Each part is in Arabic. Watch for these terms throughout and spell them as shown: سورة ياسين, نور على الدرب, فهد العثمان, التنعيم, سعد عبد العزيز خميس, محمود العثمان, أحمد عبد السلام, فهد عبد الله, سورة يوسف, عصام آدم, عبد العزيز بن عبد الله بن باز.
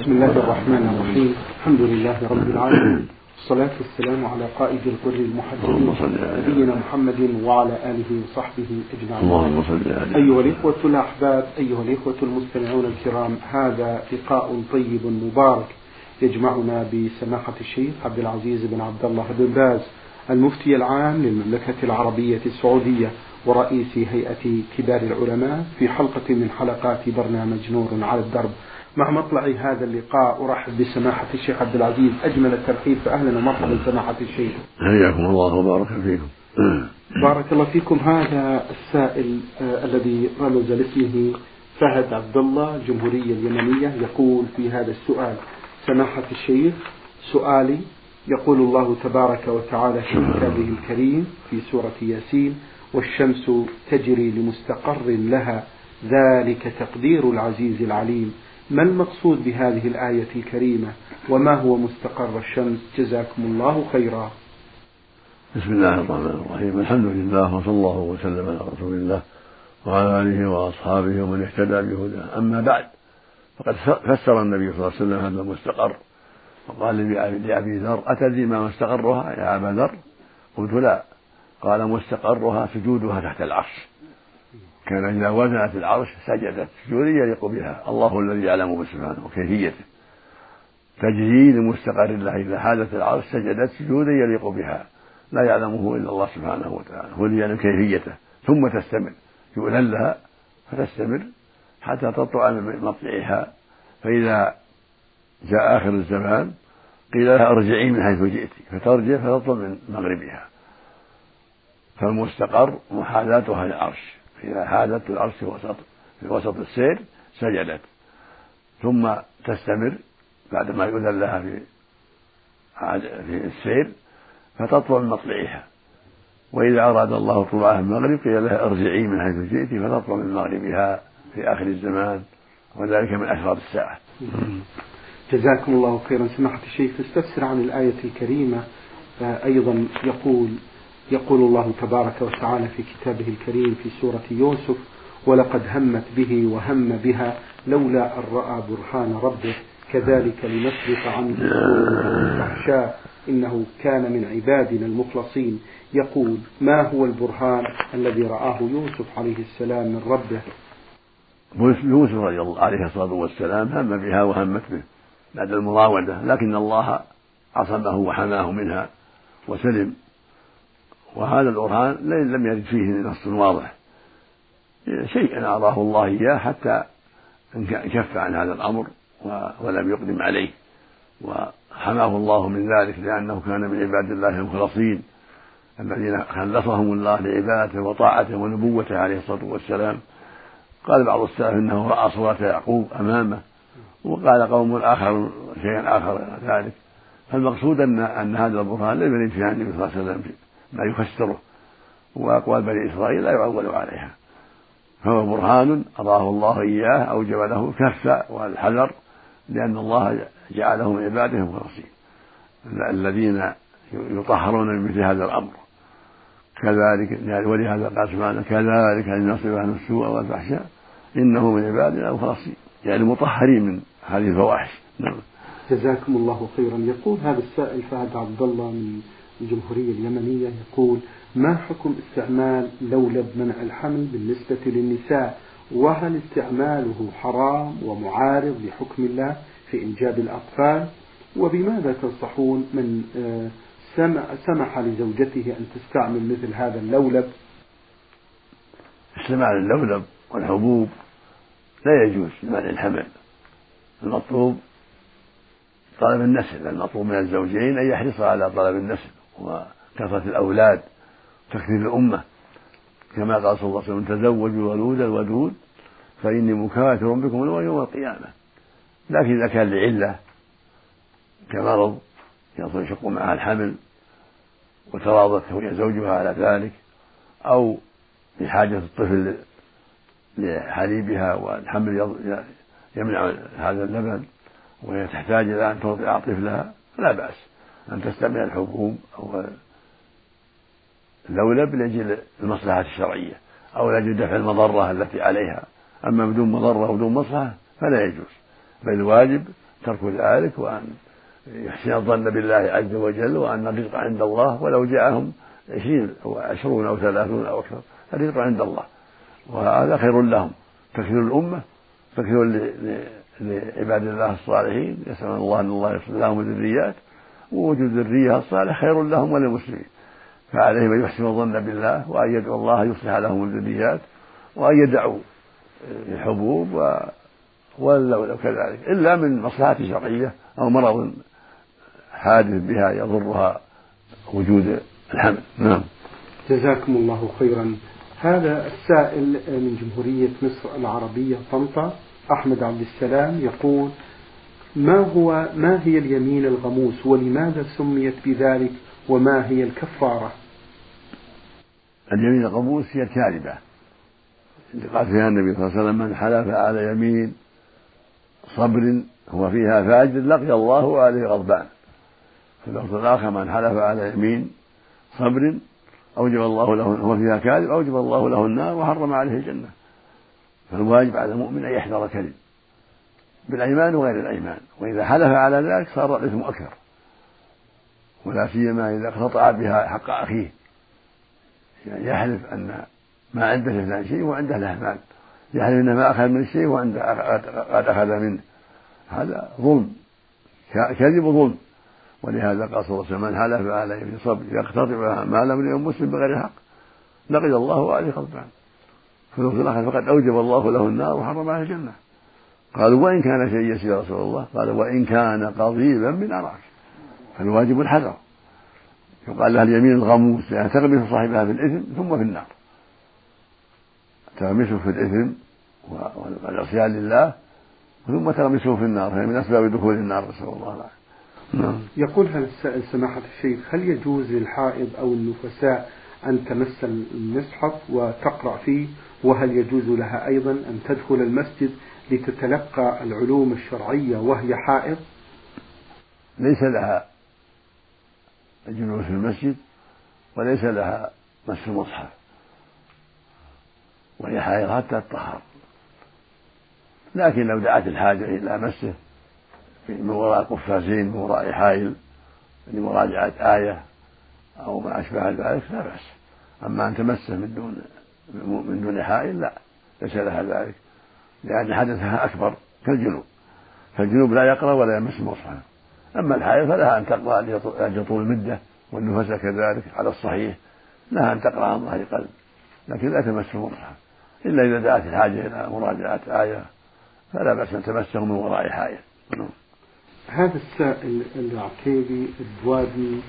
بسم الله الرحمن الرحيم. الحمد لله رب العالمين، والصلاة والسلام على قائد الغر المحجلين نبينا محمد وعلى آله وصحبه أجمعين. أيها الإخوة الأحباب، أيها الإخوة المستمعون الكرام، هذا لقاء طيب مبارك يجمعنا بسماحة الشيخ عبد العزيز بن عبد الله بن باز، المفتي العام للمملكة العربية السعودية ورئيس هيئة كبار العلماء، في حلقة من حلقات برنامج نور على الدرب. مع مطلع هذا اللقاء أرحب بسماحة الشيخ عبد العزيز أجمل الترحيب، فأهلا ومرحبا سماحة الشيخ. حياكم الله وبارك فيكم. بارك الله فيكم. هذا السائل الذي رمز لاسمه فهد عبد الله، الجمهورية اليمنية، يقول في هذا السؤال: سماحة الشيخ، سؤالي، يقول الله تبارك وتعالى في كتابه الكريم في سورة ياسين: والشمس تجري لمستقر لها ذلك تقدير العزيز العليم. ما المقصود بهذه الآية الكريمة، وما هو مستقر الشمس؟ جزاكم الله خيرا. بسم الله الرحمن الرحيم. الحمد لله، وصلى الله وسلم على رسول الله وعلى آله وأصحابه ومن اهتدى بهداه. أما بعد، فقد فسر النبي صلى الله عليه وسلم هذا المستقر، وقال لأبي ذر: أتدري ما مستقرها يا أبا ذر؟ قلت: لا. قال: مستقرها سجودها تحت العرش، كان إذا وزنت العرش سجدت سجودا يليق بها، الله الذي يعلم سبحانه وكيفيته. تجري لمستقر لها، إذا حالت العرش سجدت سجودا يليق بها، لا يعلمه إلا الله سبحانه وتعالى، هو الذي يعلم كيفيته. ثم تستمر، يؤذن لها فتستمر حتى تطلع من مطلعها، فإذا جاء آخر الزمان قيل لها: ارجعي من حيث جئت، فترجع فتطلع من مغربها. فالمستقر محاذاتها للعرش، إذا حاذت العرش في وسط السير سجدت، ثم تستمر بعدما يؤذن لها في السير فتطلع من مطلعها، وإذا أراد الله طلوعها من المغرب قيل لها: ارجعي من حيث جئت، فتطلع من مغربها في آخر الزمان، وذلك من أشراط الساعة. جزاكم الله خيرا. سماحة الشيخ، استفسر عن الآية الكريمة أيضا. يقول الله تبارك وتعالى في كتابه الكريم في سورة يوسف: ولقد همت به وهم بها لولا أن رأى برهان ربه كذلك لنصرف عنه الفحشاء إنه كان من عبادنا المخلصين. يقول: ما هو البرهان الذي رآه يوسف عليه السلام من ربه؟ يوسف رضي الله عليه الصلاة والسلام هم بها وهمت به بعد المراودة، لكن الله عصمه وحماه منها وسلم. وهذا البرهان لم يرد فيه نص واضح، شيء أراه الله إياه حتى انكف عن هذا الأمر ولم يقدم عليه، وحماه الله من ذلك لأنه كان من عباد الله المخلصين الذين خلصهم الله لعبادته وطاعته ونبوته عليه الصلاة والسلام. قال بعض السلف إنه رأى صورة يعقوب أمامه، وقال قوم آخر شيئا آخر ذلك. فالمقصود أن هذا البرهان لم يرد فيه عن النبي صلى الله عليه وسلم ما يفسره، وأقوال بني إسرائيل لا يعول عليها، فهو برهان أراه الله إياه أوجب له الكف والحذر، لأن الله جعلهم عبادهم مخلصين الذين يطهرون من مثل هذا الأمر. كذلك، ولهذا قال سبحانه: كذلك لنصرف عنه السوء والفحشاء إنه من عبادنا المخلصين، يعني مطهرين من هذه الفواحش. جزاكم الله خيرا. يقول هذا السائل فهد عبد الله من الجمهورية اليمنية، يقول: ما حكم استعمال لولب منع الحمل بالنسبة للنساء، وهل استعماله حرام ومعارض لحكم الله في إنجاب الأطفال؟ وبماذا تنصحون من سمح لزوجته أن تستعمل مثل هذا اللولب؟ استعمال اللولب والحبوب لا يجوز لمنع الحمل. المطلوب طلب النسل، المطلوب من الزوجين أن يحرص على طلب النسل وكثرة الأولاد وتكثير الأمة، كما قال صلى الله عليه وسلم: تزوجوا الولود الودود فإني مكاثر بكم يوم القيامة. لكن إذا كان لعلة كمرض ينشق معها الحمل وتراضت هي زوجها على ذلك، أو لحاجة الطفل لحليبها والحمل يمنع هذا اللبن وهي تحتاج إلى أن ترضع طفلها، فلا بأس أن تستعمل الحبوب أو اللولب لأجل المصلحة الشرعية أو لأجل دفع المضرة التي عليها. أما بدون مضرة وبدون مصلحة فلا يجوز، بل الواجب ترك ذلك، وأن يحسن الظن بالله عز وجل، وأن الرزق عند الله ولو جاءهم 20 أو 20 أو 30 أو أكثر، الرزق عند الله وهذا خير لهم، تكثير الأمة، تكثير لعباد الله الصالحين. يسأل الله أن الله يصلح لهم الذريات، ووجود ذرية الصالح خير لهم وللمسلمين. فعليهم أن يحسنوا الظن بالله، وأن يدعوا الله يصلح لهم الذريات، وأن يدعوا الحبوب ولو كذلك، إلا من مصلحة شرعية أو مرض حادث بها يضرها وجود الحمل. نعم، جزاكم الله خيرا. هذا السائل من جمهورية مصر العربية طنطا، أحمد عبد السلام، يقول: ما هي اليمين الغموس، ولماذا سميت بذلك، وما هي الكفارة؟ اليمين الغموس هي الكاذبة، قال فيها النبي صلى الله عليه وسلم: من حلف على يمين صبر هو فيها فاجر لقي الله عليه غضبان. في اللفظ الآخر: من حلف على يمين صبر أوجب الله له هو فيها كاذب، أوجب الله له النار وحرم عليه الجنة. فالواجب على المؤمن أن يحذر الكذب بالأيمان وغير الأيمان، وإذا حلف على ذلك صار الإثم أكثر، ولا سيما إذا اقتطع بها حق أخيه، يعني يحلف أن ما عنده فلان شيء وعنده له مال، يحلف أن ما أخذ من الشيء وعنده قد أخذ منه، هذا ظلم، كذب ظلم. ولهذا قال صلى الله عليه وسلم: من حلف على يمين صبر يقتطع مال امرئ مسلم بغير حق لقي الله عليه غضبان. في اللفظ الآخر: فقد أوجب الله له النار وحرم عليه الجنة. قالوا: وإن كان شيء يسير يا رسول الله؟ قال: وإن كان قضيبا من أراك. فالواجب الحذر. يقال لها اليمين الغموس، يعني تغمس صاحبها في الإثم ثم في النار، تغمسه في الإثم والعصيان لله ثم تغمسه في النار، هي من أسباب دخول النار، نسأل الله العافية. يقول هذا السائل: سماحة الشيخ، هل يجوز للحائض أو النفساء أن تمس المصحف وتقرأ فيه؟ وهل يجوز لها أيضا أن تدخل المسجد لتتلقى العلوم الشرعية وهي حائض؟ ليس لها الجلوس في المسجد، وليس لها مس المصحف وهي حائض حتى تطهر، لكن لو دعت الحاجة إلى مسه من وراء قفازين، من وراء حائل، لمراجعة آية أو ما أشبه ذلك لا بأس. أما أن تمسه من دون حائل لا، ليس لها ذلك، لأن حدثها أكبر كالجنوب، فالجنوب لا يقرأ ولا يمس المصحف. أما الحائل فلها أن تقرأ لطول المدة، والنفساء كذلك على الصحيح لها أن تقرأ عن ظهر قلب، لكن لا تمس المصحف إلا إذا دعت الحاجة إلى مراجعة آية، فلا بأس أن تمسه من وراء حائل. هذا السائل العكيبي الدوابي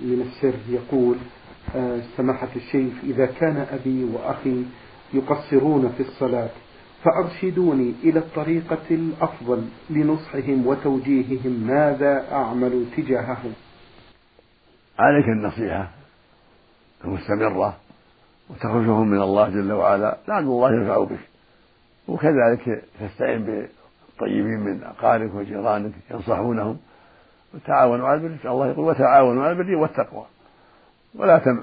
من السر يقول: سماحة الشيخ، إذا كان أبي وأخي يقصرون في الصلاة فأرشدوني إلى الطريقة الأفضل لنصحهم وتوجيههم، ماذا أعمل تجاههم؟ عليك النصيحة المستمرة وتخرجهم من الله جل وعلا، لعل الله يرفع بك، وكذلك تستعين طيبين من أقاربك وجيرانك ينصحونهم، وتعاونوا على البر، الله يقول: وتعاونوا على البر والتقوى،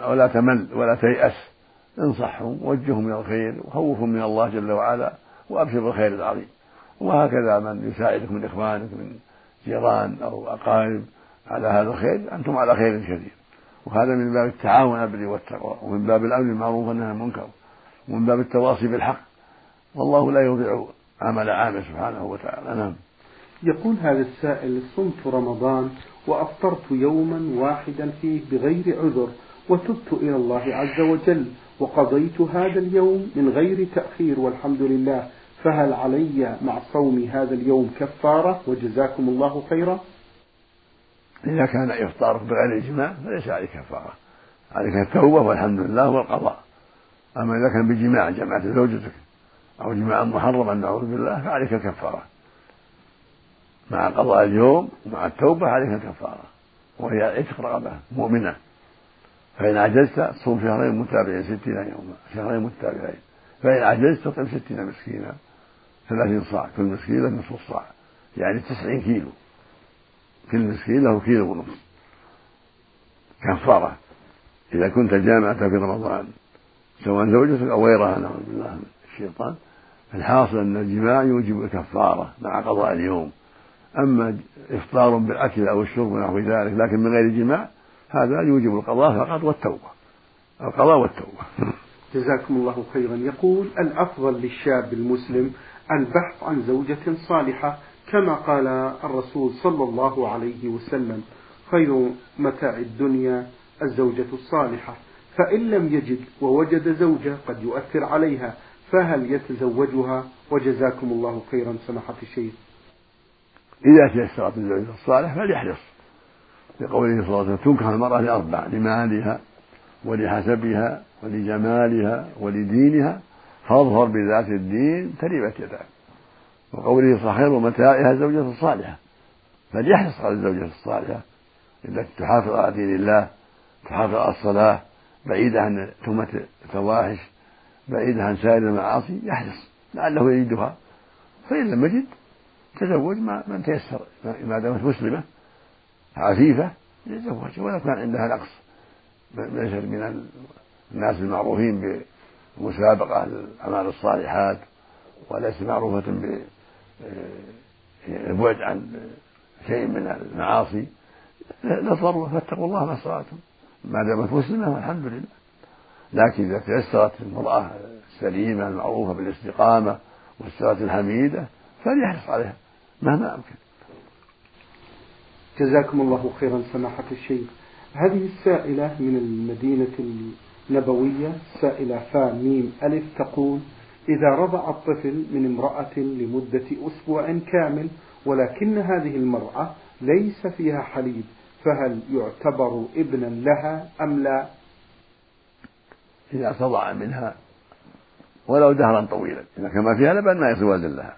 ولا تمل ولا تيأس، انصحهم ووجههم إلى الخير وخوفهم من الله جل وعلا، وأبشر بالخير العظيم. وهكذا من يساعدك من إخوانك من جيران أو أقارب على هذا الخير، أنتم على خير كثير، وهذا من باب التعاون على البر والتقوى، ومن باب الأمر بالمعروف والنهي عن المنكر، ومن باب التواصي بالحق، والله لا يضيع عمل عام سبحانه وتعالى. نعم. يقول هذا السائل: صمت رمضان وأفطرت يوما واحدا فيه بغير عذر، وتبت إلى الله عز وجل، وقضيت هذا اليوم من غير تأخير والحمد لله، فهل علي مع صوم هذا اليوم كفارة؟ وجزاكم الله خيرا. إذا كان إفطارك بغير إجماع فليس عليك كفارة، عليك التوبة والحمد لله والقضاء. أما إذا كان بجماع، جمعت زوجتك أو جماعا محرما نعوذ بالله، فعليك الكفارة مع قضاء اليوم ومع التوبة، عليك الكفارة، وهي عتق رقبة مؤمنة، فإن عجزت صوم شهرين متابعين 60 يوما، شهرين متابعين، فإن عجزت تطعم 60 مسكينا، 30 صاع، كل مسكينة نصف صاع، يعني 90 كيلو، كل مسكين له كيلو ونصف كفارة، إذا كنت جامعة في رمضان سواء زوجتك أو غيرها نعوذ بالله الشيطان. فالحاصل أن الجماع يوجب الكفارة مع قضاء اليوم. أما إفطار بالأكل أو الشرب ونحو ذلك لكن من غير جماع هذا يوجب القضاء فقط والتوبة، القضاء والتوبة. جزاكم الله خيرا. يقول: الأفضل للشاب المسلم البحث عن زوجة صالحة كما قال الرسول صلى الله عليه وسلم: خير متاع الدنيا الزوجة الصالحة، فإن لم يجد ووجد زوجة قد يؤثر عليها فهل يتزوجها؟ وجزاكم الله خيرا سماحة الشيخ. إذا تيسرت الزوجة الصالح فليحرص، لقوله صلى الله عليه وسلم: تنكح المرأة لأربع: لمالها ولحسبها ولجمالها ولدينها، فاظهر بذات الدين تربت يداك. وقوله: صحيح متاعها الزوجة الصالحة، فليحرص على الزوجة الصالحة التي تحافظ على دين الله، تحافظ على الصلاة، بعيدة عن تهمة الفواحش، بعيدة عن سائر المعاصي، يحرص لعله يجدها، فإن لم يجد تزوج من تيسر ما دامت مسلمة عفيفة يتزوج ولا كان عندها نقص، ليس من الناس المعروفين بمسابقة الأعمال الصالحات وليس معروفة بالبعد عن شيء من المعاصي، لا ضرورة، فاتقوا الله ما استطعتم ما دامت مسلمة الحمد لله. لكن إذا تيسرت المرأة السليمة المعروفة بالاستقامة والصلاة الحميدة فليحرص عليها مهما أمكن. جزاكم الله خيرا سماحة الشيخ. هذه السائلة من المدينة النبوية، سائلة فاميم ألف، تقول: إذا رضع الطفل من امرأة لمدة أسبوع كامل ولكن هذه المرأة ليس فيها حليب فهل يعتبر ابنا لها أم لا؟ إذا تضع منها ولو دهرا طويلا، إذا كان ما فيها لبن ما يسوى لها،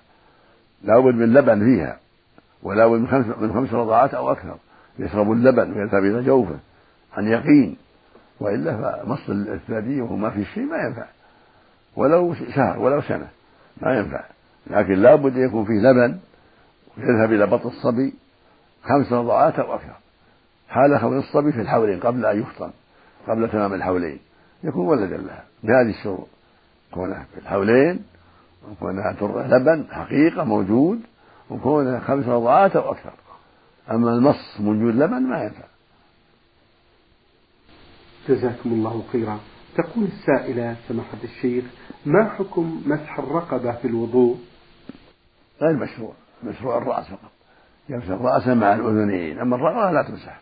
لا بد من لبن فيها، ولا بد من 5 رضعات أو أكثر يشرب اللبن ويذهب إلى جوفه عن يقين، وإلا فمص الثدي وهو ما في شيء ما ينفع، ولو شهر ولو سنة ما ينفع، لكن لا بد يكون فيه لبن ويذهب إلى بطن الصبي 5 رضعات أو أكثر حال حول الصبي في الحولين قبل أن يفطن، قبل تمام الحولين يكون ولدا لها بهذه الشروط: كونها في الحولين، وكونها ترضع لبن حقيقة موجود، وكونها 5 رضعات أو أكثر. أما المص موجود لبن ما ينفع. جزاكم الله خيرا. تقول السائلة سماحة الشيخ: ما حكم مسح الرقبة في الوضوء؟ غير مشروع، مشروع الرأس فقط، يمسح الرأس مع الأذنين، أما الرقبة لا تمسح.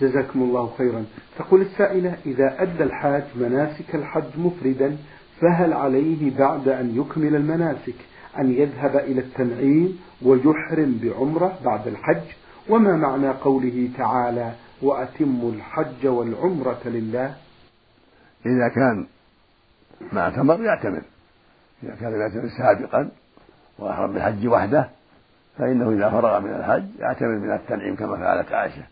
جزاكم الله خيرا. تقول السائلة: إذا أدى الحاج مناسك الحج مفردا فهل عليه بعد أن يكمل المناسك أن يذهب إلى التنعيم ويحرم بعمرة بعد الحج؟ وما معنى قوله تعالى: وأتموا الحج والعمرة لله؟ إذا كان ما اعتمر يعتمر، إذا كان يعتمر سابقا وأحرم بالحج وحده فإنه إذا فرغ من الحج يعتمر من التنعيم كما فعلت عائشة،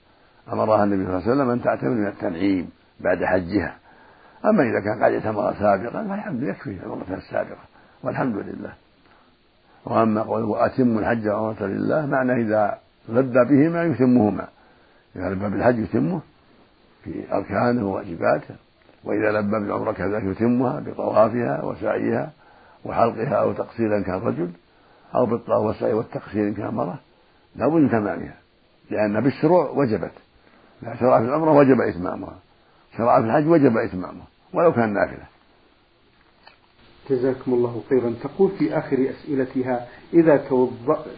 أمرها النبي صلى الله عليه وسلم أن تعتمر من التنعيم بعد حجها. أما إذا كان قد اعتمر سابقا فالحمد يكفي عمرته السابقة والحمد لله. وأما قوله: وأتم الحج والعمرة لله، معنى إذا لبى بهما يتمهما، إذا لبى بالحج يتمه في أركانه وواجباته، وإذا لبى بالعمرة كذلك يتمها بطوافها وسعيها وحلقها أو تقصيرا كان رجل، أو بالطواف والسعي والتقصير كان مرة، لا بد من تمامها، لأن بالشروع وجبت، لا شرع في العمرة وجب إتمامها، شرع في الحج وجب إتمامها ولو كان نافلة. جزاكم الله خيرا. تقول في آخر أسئلتها: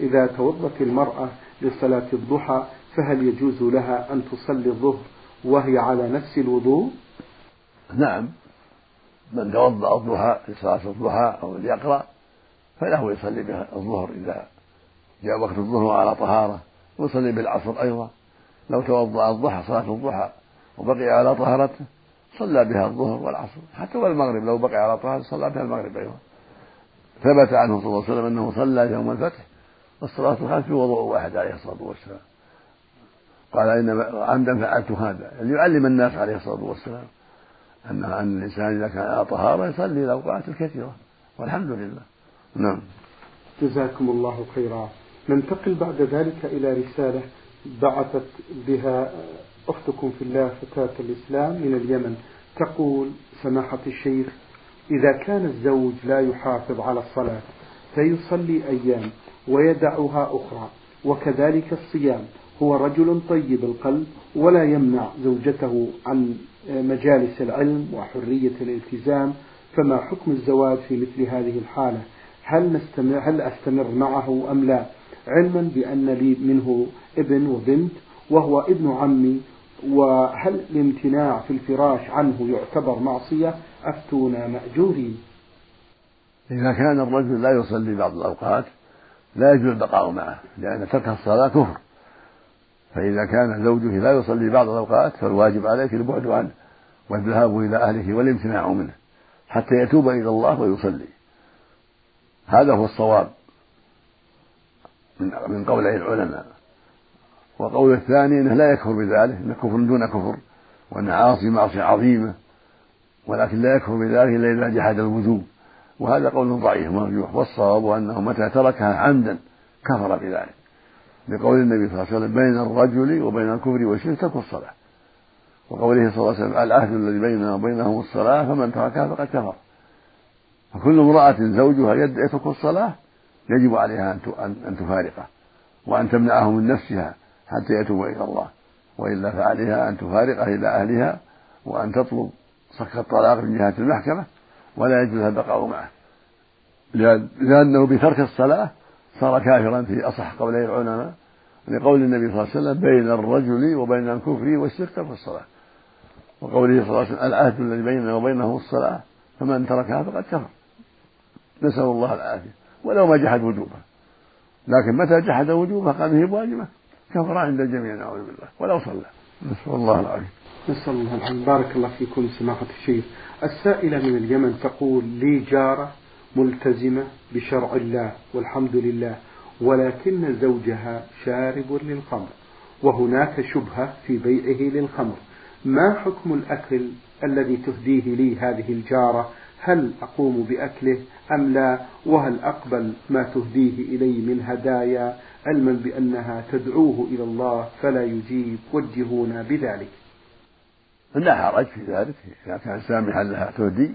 إذا توضأت المرأة لصلاة الضحى فهل يجوز لها أن تصلي الظهر وهي على نفس الوضوء؟ نعم، من توضأ الضحى لصلاة الضحى أو ليقرأ فله يصلي بها الظهر إذا جاء وقت الظهر على طهارة، ويصلي بالعصر أيضا. لو توضأ الضحى صلاة الضحى وبقي على طهارته صلى بها الظهر والعصر، حتى والمغرب لو بقي على طهارته صلى بها المغرب أيضا. ثبت عنه صلى الله عليه وسلم أنه صلى يوم الفتح والصلاة الخمس في وضوء واحد عليه الصلاة والسلام، قال: إنما عمدا فعلت هذا، ليعلم الناس عليه الصلاة والسلام أن الإنسان إذا كان على طهارة يصلي الأوقات الكثيرة والحمد لله. نعم. جزاكم الله خيرا. ننتقل بعد ذلك إلى رسالة بعثت بها أختكم في الله فتاة الإسلام من اليمن، تقول سماحة الشيخ: إذا كان الزوج لا يحافظ على الصلاة فيصلي أيام ويدعها أخرى. وكذلك الصيام، هو رجل طيب القلب ولا يمنع زوجته عن مجالس العلم وحرية الالتزام، فما حكم الزواج في مثل هذه الحالة؟ هل أستمر معه أم لا؟ علما بأن لي منه ابن وبنت وهو ابن عمي، وهل الامتناع في الفراش عنه يعتبر معصية؟ أفتونا مأجورين. إذا كان الرجل لا يصلي بعض الأوقات لا يجوز البقاء معه، لأن تركها الصلاة كفر. فإذا كان زوجه لا يصلي بعض الأوقات فالواجب عليك البعد عنه والذهاب إلى أهله والامتناع منه حتى يتوب إلى الله ويصلي. هذا هو الصواب من قول العلماء. وقول الثاني أنه لا يكفر بذلك، أنه كفر دون كفر، وأنه عاصي معصية عظيمة، ولكن لا يكفر بذلك إلا إذا جحد الوجوب، وهذا قول ضعيف مرجوح. والصواب أنه متى تركها عمدا كفر بذلك، بقول النبي صلى الله عليه وسلم: بين الرجل وبين الكفر والشرك ترك الصلاة. وقوله صلى الله عليه وسلم: العهد الذي بيننا وبينهم الصلاة فمن تركها فقد كفر. فكل امرأة زوجها يترك الصلاة يجب عليها أن تفارقه وأن تمنعه من نفسها حتى يتوب إلى الله، وإلا فعليها أن تفارقه إلى أهلها وأن تطلب سكة الطلاق من جهة المحكمة، ولا يجوز البقاء معه، لأنه بترك الصلاة صار كافرا في أصح قولي العلماء، لقول النبي صلى الله عليه وسلم: بين الرجل وبين الكفر والشرك في الصلاة. وقوله صلى الله عليه وسلم: العهد الذي بيننا وبينه الصلاة فمن تركها فقد كفر. نسأل الله العافية. ولو ما جحد وجوبه، لكن متى جحد وجوبه قام به بواجبه كفر عند الجميع، نعوذ بالله، ولو صلى. نسأل الله العافية. نسأل الله العافية. بارك الله فيكم سماحة الشيخ. السائلة من اليمن تقول: لي جارة ملتزمة بشرع الله والحمد لله، ولكن زوجها شارب للخمر، وهناك شبهة في بيعه للخمر، ما حكم الأكل الذي تهديه لي هذه الجارة؟ هل أقوم بأكله أم لا؟ وهل أقبل ما تهديه إلي من هدايا، علما بأنها تدعوه إلى الله فلا يجيب؟ وجهونا بذلك. لا حرج في ذلك، إذا كان سامحا لها تهدي،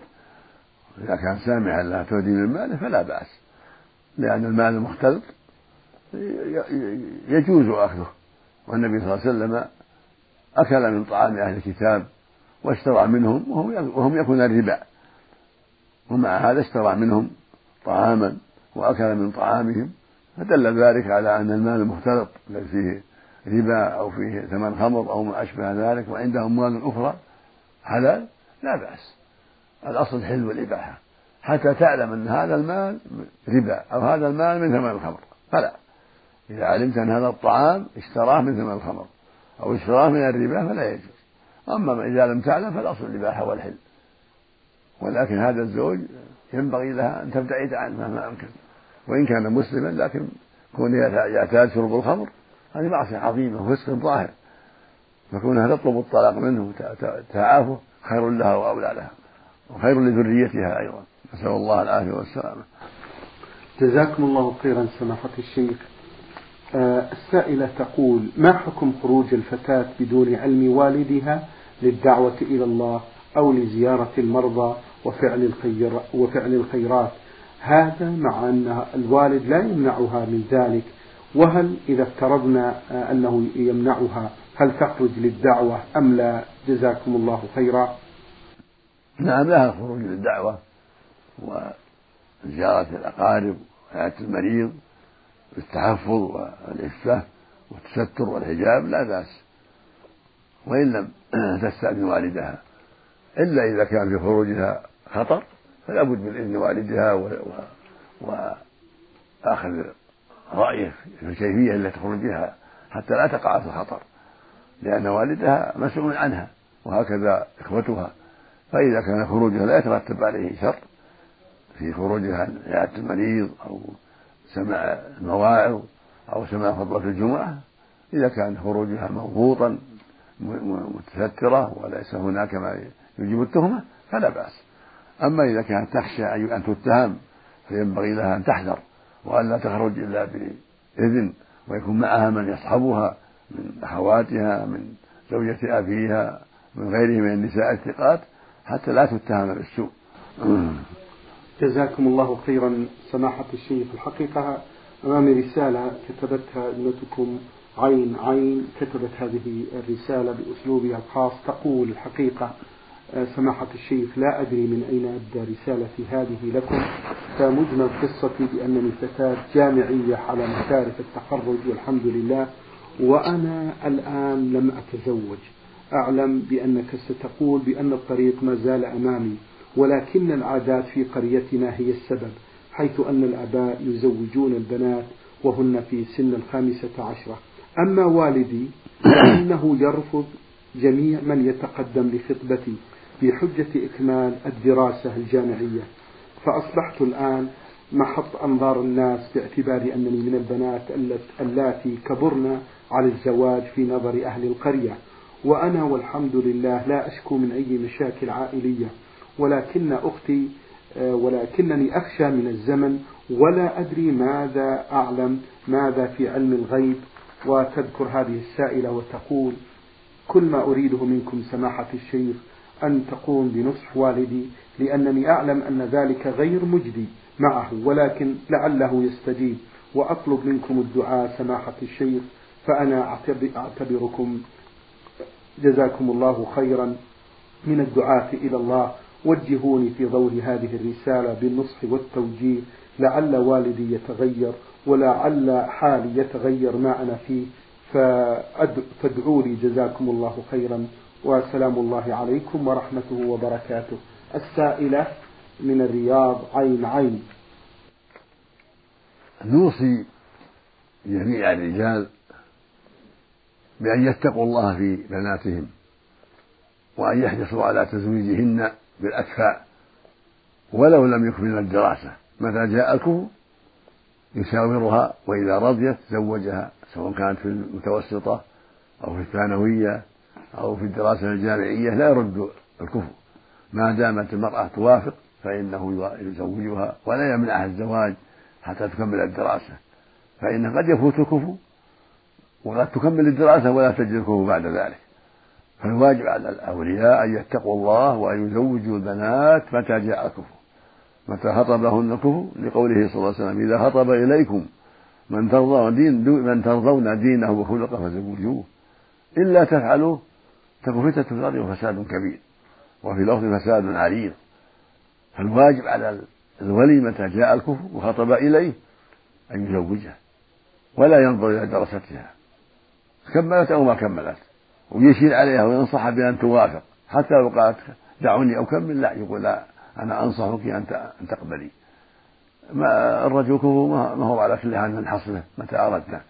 إذا كان سامحا لها تهدي من ماله فلا بأس، لأن المال المختلط يجوز أخذه. والنبي صلى الله عليه وسلم أكل من طعام أهل الكتاب واشترع منهم وهم يأكلون الربا، ومع هذا اشترع منهم طعاما وأكل من طعامهم، فدل ذلك على أن المال المختلط الذي فيه ربا أو فيه ثمن خمر أو ما أشبه ذلك وعندهم مال أخرى حلال لا بأس. الأصل الحل والإباحة حتى تعلم أن هذا المال ربا أو هذا المال من ثمن الخمر، فلا. إذا علمت أن هذا الطعام اشتراه من ثمن الخمر أو اشتراه من الربا فلا يجوز. أما إذا لم تعلم فالأصل الإباحة والحل، ولكن هذا الزوج ينبغي لها أن تبتعد عنه مهما أمكن، وإن كان مسلما، لكن كونه يعتاد شرب الخمر هذه معصية عظيمة وفسق ظاهر، فكونها تطلب الطلاق منه تعافه خير لها وأولى لها وخير لذريتها أيضا. نسأل الله العافية والسلامة. جزاكم الله خيرا سماحة الشيخ. السائلة تقول: ما حكم خروج الفتاة بدون علم والدها للدعوة إلى الله أو لزيارة المرضى وفعل الخيرات، هذا مع أن الوالد لا يمنعها من ذلك؟ وهل إذا افترضنا أنه يمنعها هل تخرج للدعوة أم لا؟ جزاكم الله خيرا. نعم، لها خروج للدعوة وزيارة الأقارب وحياة المريض بالتحفظ والعفة والتستر والحجاب، لا بأس، وإن لم تستأذن والدها، إلا إذا كان في خروجها خطر فلا بد من إذن والدها وآخذ رأيه في الكيفية التي تخرجها حتى لا تقع في الخطر، لأن والدها مسؤول عنها وهكذا إخوتها. فإذا كان خروجها لا يترتب عليه شر في خروجها عن عيادة المريض أو سماع المواعظ أو سماع خطبة الجمعة، إذا كان خروجها مضبوطا متسترة وليس هناك ما يجب التهمة فلا بأس. أما إذا كانت تخشى أن تتهم فينبغي لها أن تحذر وألا تخرج إلا بإذن، ويكون معها من يصحبها من أخواتها من زوجة أبيها من غيره من النساء الثقات، حتى لا تتهم بالسوء. جزاكم الله خيرا سماحة الشيخ. الحقيقة أمامي رسالة كتبتها ابنتكم عين عين، كتبت هذه الرسالة بأسلوبها الخاص، تقول الحقيقة: سماحة الشيخ لا أدري من أين أبدأ رسالتي هذه لكم، فمجمل قصتي بأنني فتاة جامعية على مشارف التخرج والحمد لله، وأنا الآن لم أتزوج. أعلم بأنك ستقول بأن الطريق ما زال أمامي، ولكن العادات في قريتنا هي السبب، حيث أن الآباء يزوجون البنات وهن في سن 15. أما والدي فإنه يرفض جميع من يتقدم لخطبتي بحجة إكمال الدراسة الجامعية، فأصبحت الآن محط أنظار الناس باعتبار أنني من البنات اللاتي كبرنا على الزواج في نظر أهل القرية. وأنا والحمد لله لا أشكو من أي مشاكل عائلية، ولكنني أخشى من الزمن، ولا أدري ماذا في علم الغيب. وتذكر هذه السائلة وتقول: كل ما أريده منكم سماحة الشيخ أن تقوم بنصح والدي، لأنني أعلم أن ذلك غير مجدي معه، ولكن لعله يستجيب، وأطلب منكم الدعاء سماحة الشيخ، فأنا أعتبركم جزاكم الله خيرا من الدعاة إلى الله. وجهوني في ضوء هذه الرسالة بالنصح والتوجيه، لعل والدي يتغير، ولعل حالي يتغير ما أنا فيه، فادعوا لي جزاكم الله خيرا، وسلام الله عليكم ورحمته وبركاته. السائلة من الرياض عين عين. نوصي جميع الرجال بأن يتقوا الله في بناتهم، وأن يحرصوا على تزويجهن بالأكفاء ولو لم يكملن الدراسة. متى جاءته يشاورها، وإذا رضيت زوجها، سواء كانت في المتوسطة أو في الثانوية أو في الدراسة الجامعية، لا يرد الكفر ما دامت المرأة توافق فإنه يزوجها، ولا يمنعها الزواج حتى تكمل الدراسة، فإن قد يفوت الكفر وقد تكمل الدراسة ولا تجركه بعد ذلك. فالواجب على الأولياء أن يتقوا الله وأن يزوجوا البنات متى جاء الكفر، متى خطبهن الكفر، لقوله صلى الله عليه وسلم: إذا خطب إليكم من ترضون دينه وخلقه فزوجوه، إلا تفعلوا تكن فتنة في الأرض وفساد كبير، وفي الأرض فساد عريض. فالواجب على الولي متى جاء الكفر وخطب إليه أن يزوجها، ولا ينظر إلى دراستها كملت أو ما كملت، ويشير عليها وينصح بأن توافق، حتى لو قالت دعوني أكمل، لا، يقول: لا، أنا أنصحك أن تقبلي. الرجل كفو ما هو على كل حال ننحصله متى أردنا،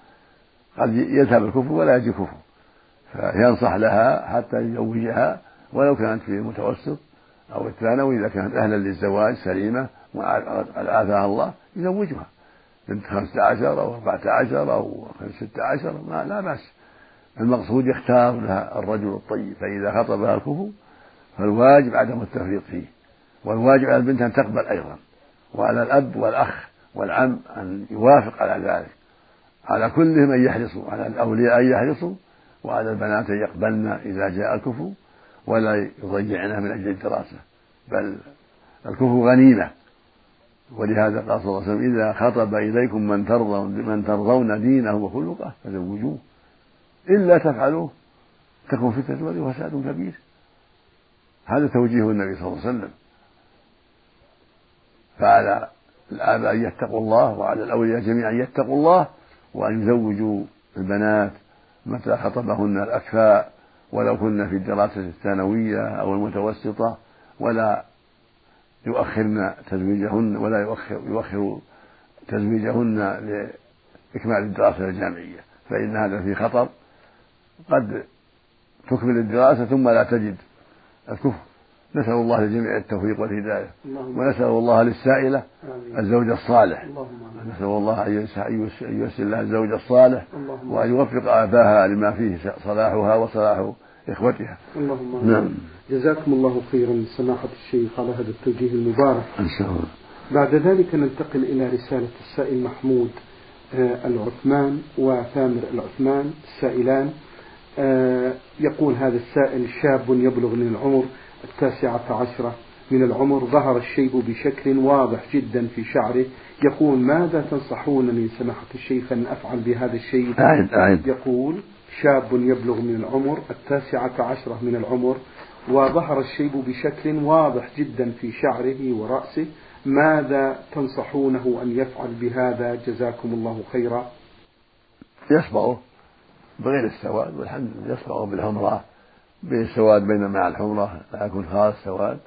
قد يذهب الكفو ولا يجي كفو، فينصح لها حتى يزوجها ولو كانت في المتوسط أو الثانوي، إذا كانت أهلا للزواج سليمة وعافاها الله يزوجها بنت 15 أو 14 أو 16، لا بأس. المقصود يختار لها الرجل الطيب، فإذا خطبها الكفو فالواجب عدم التفريط فيه، والواجب على البنت أن تقبل أيضا، وعلى الأب والأخ والعم أن يوافق على ذلك، على كلهم أن يحرصوا، على الأولياء أن يحرصوا، وعلى البنات أن يقبلن إذا جاء الكفو، ولا يضيعنا من أجل الدراسة، بل الكفو غنيمة. ولهذا قال صلى الله عليه وسلم: إذا خطب إليكم من ترضون دينه وخلقه فزوجوه، إلا تفعلوه تكون فتنة وفساد كبير. هذا توجيه النبي صلى الله عليه وسلم. فعلى الآباء أن يتقوا الله، وعلى الأولياء جميعا أن يتقوا الله، وأن يزوجوا البنات متى خطبهن الأكفاء، ولو كن في الدراسة الثانوية أو المتوسطة، ولا يؤخرن تزويجهن، ولا يؤخر تزويجهن لإكمال الدراسة الجامعية، فإن هذا في خطر، قد تكمل الدراسة ثم لا تجد الكفر. نسأل الله لجميع التوفيق والهداية، ونسأل الله للسائلة الزوج الصالح، نسأل الله أن يسأل لها الزوج الصالح، وأن يوفق آباها لما فيه صلاحها وصلاح إخوتها. اللهم نعم. جزاكم الله خيرا سماحة الشيخ على هذا التوجيه المبارك إن شاء الله. بعد ذلك ننتقل إلى رسالة السائل محمود العثمان وثامر العثمان، السائلان. يقول هذا السائل: شاب يبلغ من العمر 19 من العمر ظهر الشيب بشكل واضح جدا في شعره. يقول: ماذا تنصحونني سماحة الشيخ أن أفعل بهذا الشيء؟ يقول: شاب يبلغ من العمر 19 من العمر وظهر الشيب بشكل واضح جدا في شعره ورأسه، ماذا تنصحونه أن يفعل بهذا جزاكم الله خيرا؟ يصبغه بغير السواد، والحمد لله يصبغه بالحمراء، بالسواد بين مع الحمراء لا يكون خالص سواد،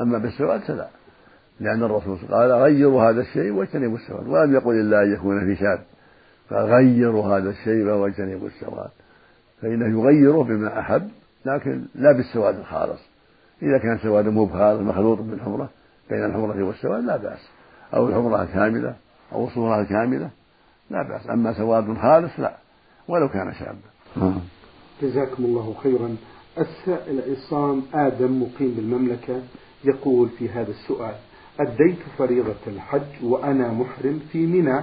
أما بالسواد فلا، لأن الرسول قال: غيروا هذا الشيء واجتنبوا السواد، ولم يقل إلا أن يكون في شاب، فغيروا هذا الشيء واجتنبوا السواد، فإنه يغيره بما أحب لكن لا بالسواد الخالص. إذا كان سواد مو بخالص مخلوط بالحمرة بين الحمرة والسواد لا بأس، أو الحمرة كاملة أو صورة كاملة لا بأس، أما سواد خالص لا ولو كان شابا. جزاكم الله خيرا. السائل عصام آدم مقيم بالمملكة يقول في هذا السؤال: أديت فريضة الحج وأنا محرم في منى،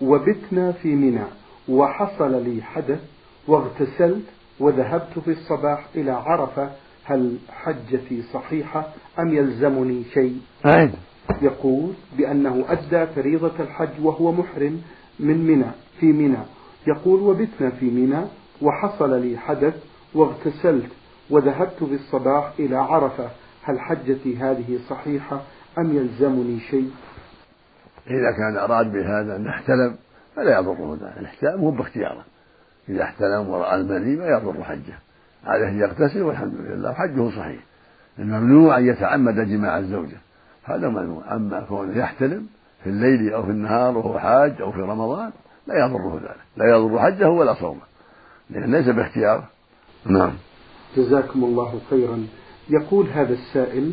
وبتنا في منى، وحصل لي حدث واغتسلت وذهبت في الصباح إلى عرفة، هل حجتي صحيحة أم يلزمني شيء؟ يقول بأنه أدى فريضة الحج وهو محرم من منى في منى، يقول: وبتنا في منى وحصل لي حدث واغتسلت وذهبت في الصباح إلى عرفة، هل حجتي هذه صحيحة أم يلزمني شيء؟ إذا كان أراد بهذا أن يحتلم فلا يضره ذلك، الاحتلام هو باختياره، إذا احتلم ورأى المني ما يضر حجه، عليه يغتسل والحمد لله حجه صحيح. الممنوع أن يتعمد جماع الزوجة، هذا ممنوع، أما كونه يحتلم في الليل أو في النهار وهو حاج أو في رمضان لا يضره ذلك، لا يضر حجه ولا صومه، لأن ليس باختياره. نعم. جزاكم الله خيرا. يقول هذا السائل: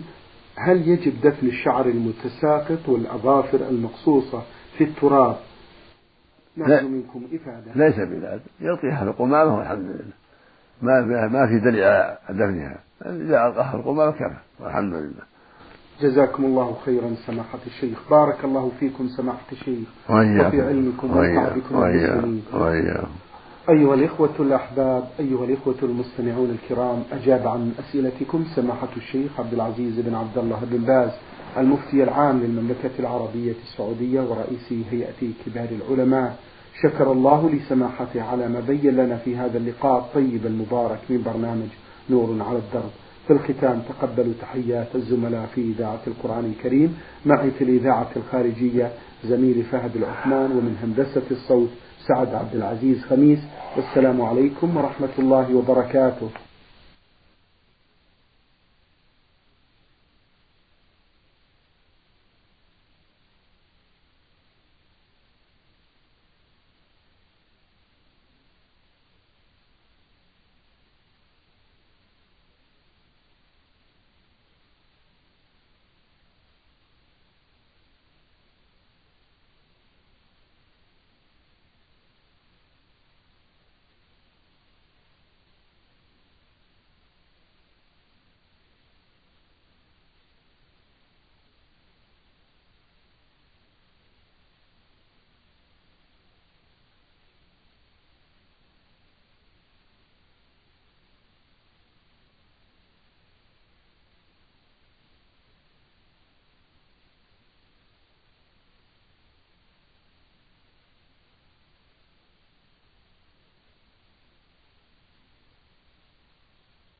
هل يجب دفن الشعر المتساقط والأظافر المقصوصة في التراب؟ لا منكم إفادة. ليس بذلك، يلقيها في القمامة والحمد لله، ما في دليل على دفنها، إذا ألقاها في القمامة كفى والحمد لله. جزاكم الله خيرا سماحة الشيخ، بارك الله فيكم سماحة الشيخ وفي علمكم وصحبكم المسلمين. أيها الإخوة الأحباب، أيها الإخوة المستمعون الكرام، أجاب عن أسئلتكم سماحة الشيخ عبد العزيز بن عبد الله بن باز، المفتي العام للمملكة العربية السعودية ورئيس هيئة كبار العلماء. شكر الله لسماحته على ما بين لنا في هذا اللقاء الطيب المبارك من برنامج نور على الدرب. في الختام تقبلوا تحيات الزملاء في إذاعة القرآن الكريم، معي في الإذاعة الخارجية زميلي فهد العثمان، ومن هندسة الصوت سعد عبد العزيز خميس. والسلام عليكم ورحمة الله وبركاته.